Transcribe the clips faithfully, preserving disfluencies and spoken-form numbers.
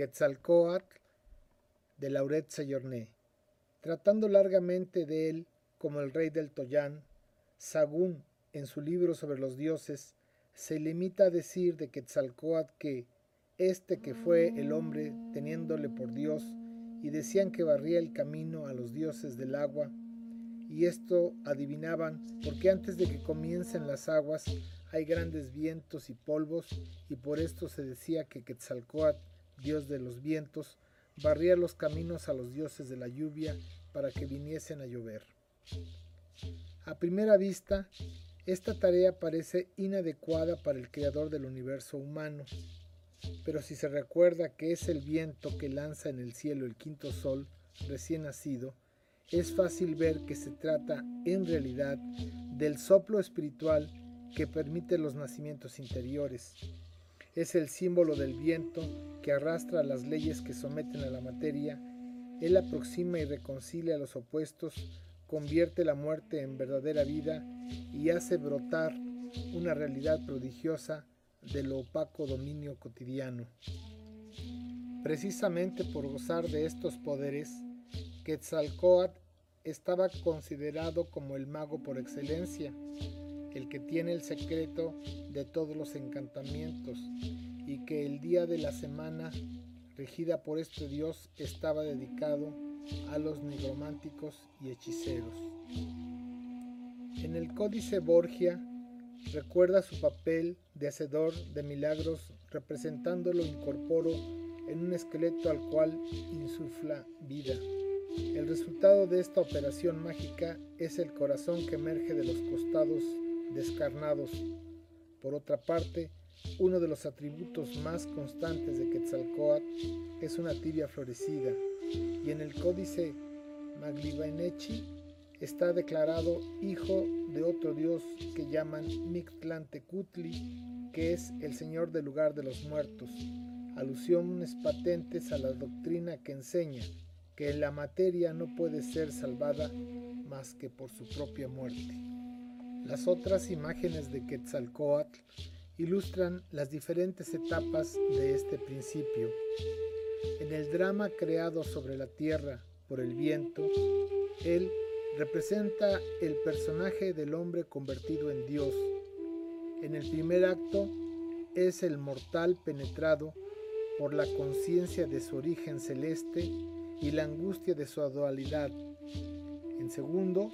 Quetzalcóatl de Lauret Sayorné, tratando largamente de él como el rey del Tollán. Sagún, en su libro sobre los dioses, se limita a decir de Quetzalcóatl que este que fue el hombre teniéndole por Dios, y decían que barría el camino a los dioses del agua, y esto adivinaban porque antes de que comiencen las aguas hay grandes vientos y polvos, y por esto se decía que Quetzalcóatl, dios de los vientos, barría los caminos a los dioses de la lluvia para que viniesen a llover. A primera vista, esta tarea parece inadecuada para el creador del universo humano, pero si se recuerda que es el viento que lanza en el cielo el quinto sol recién nacido, es fácil ver que se trata en realidad del soplo espiritual que permite los nacimientos interiores. Es el símbolo del viento que arrastra las leyes que someten a la materia. Él aproxima y reconcilia a los opuestos, convierte la muerte en verdadera vida y hace brotar una realidad prodigiosa de lo opaco dominio cotidiano. Precisamente por gozar de estos poderes, Quetzalcóatl estaba considerado como el mago por excelencia, el que tiene el secreto de todos los encantamientos, y que el día de la semana, regida por este dios, estaba dedicado a los nigrománticos y hechiceros. En el Códice Borgia recuerda su papel de hacedor de milagros, representando lo incorporo en un esqueleto al cual insufla vida. El resultado de esta operación mágica es el corazón que emerge de los costados descarnados. Por otra parte, uno de los atributos más constantes de Quetzalcóatl es una tibia florecida, y en el códice Maglivanetchi está declarado hijo de otro dios que llaman Mictlantecutli, que es el señor del lugar de los muertos, alusiones patentes a la doctrina que enseña que la materia no puede ser salvada más que por su propia muerte. Las otras imágenes de Quetzalcóatl ilustran las diferentes etapas de este principio. En el drama creado sobre la tierra por el viento, él representa el personaje del hombre convertido en Dios. En el primer acto es el mortal penetrado por la conciencia de su origen celeste y la angustia de su dualidad. En segundo,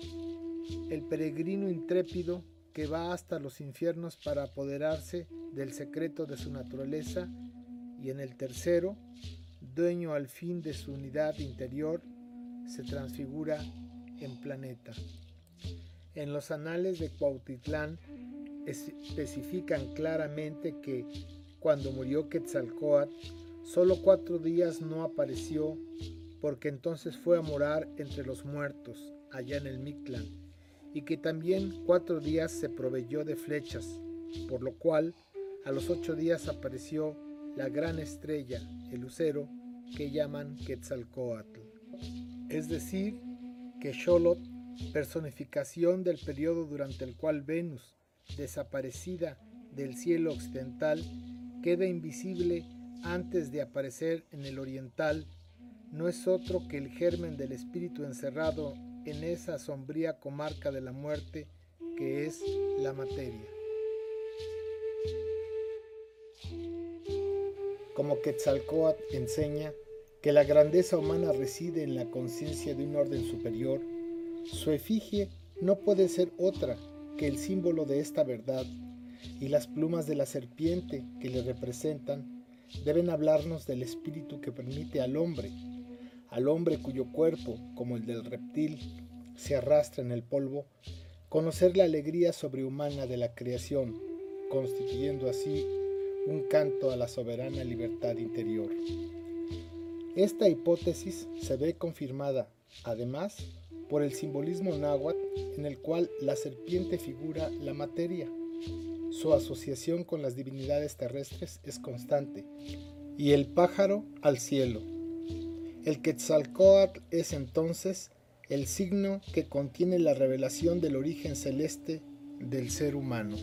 el peregrino intrépido que va hasta los infiernos para apoderarse del secreto de su naturaleza, y en el tercero, dueño al fin de su unidad interior, se transfigura en planeta. En los anales de Cuautitlán especifican claramente que cuando murió Quetzalcóatl, solo cuatro días no apareció, porque entonces fue a morar entre los muertos, allá en el Mictlán, y que también cuatro días se proveyó de flechas, por lo cual a los ocho días apareció la gran estrella, el lucero, que llaman Quetzalcóatl. Es decir, que Xolotl, personificación del periodo durante el cual Venus, desaparecida del cielo occidental, queda invisible antes de aparecer en el oriental, no es otro que el germen del espíritu encerrado en esa sombría comarca de la muerte que es la materia. Como Quetzalcóatl enseña que la grandeza humana reside en la conciencia de un orden superior, su efigie no puede ser otra que el símbolo de esta verdad, y las plumas de la serpiente que le representan deben hablarnos del espíritu que permite al hombre, al hombre cuyo cuerpo, como el del reptil, se arrastra en el polvo, conocer la alegría sobrehumana de la creación, constituyendo así un canto a la soberana libertad interior. Esta hipótesis se ve confirmada, además, por el simbolismo náhuatl, en el cual la serpiente figura la materia. Su asociación con las divinidades terrestres es constante, y el pájaro al cielo. El Quetzalcóatl es entonces el signo que contiene la revelación del origen celeste del ser humano.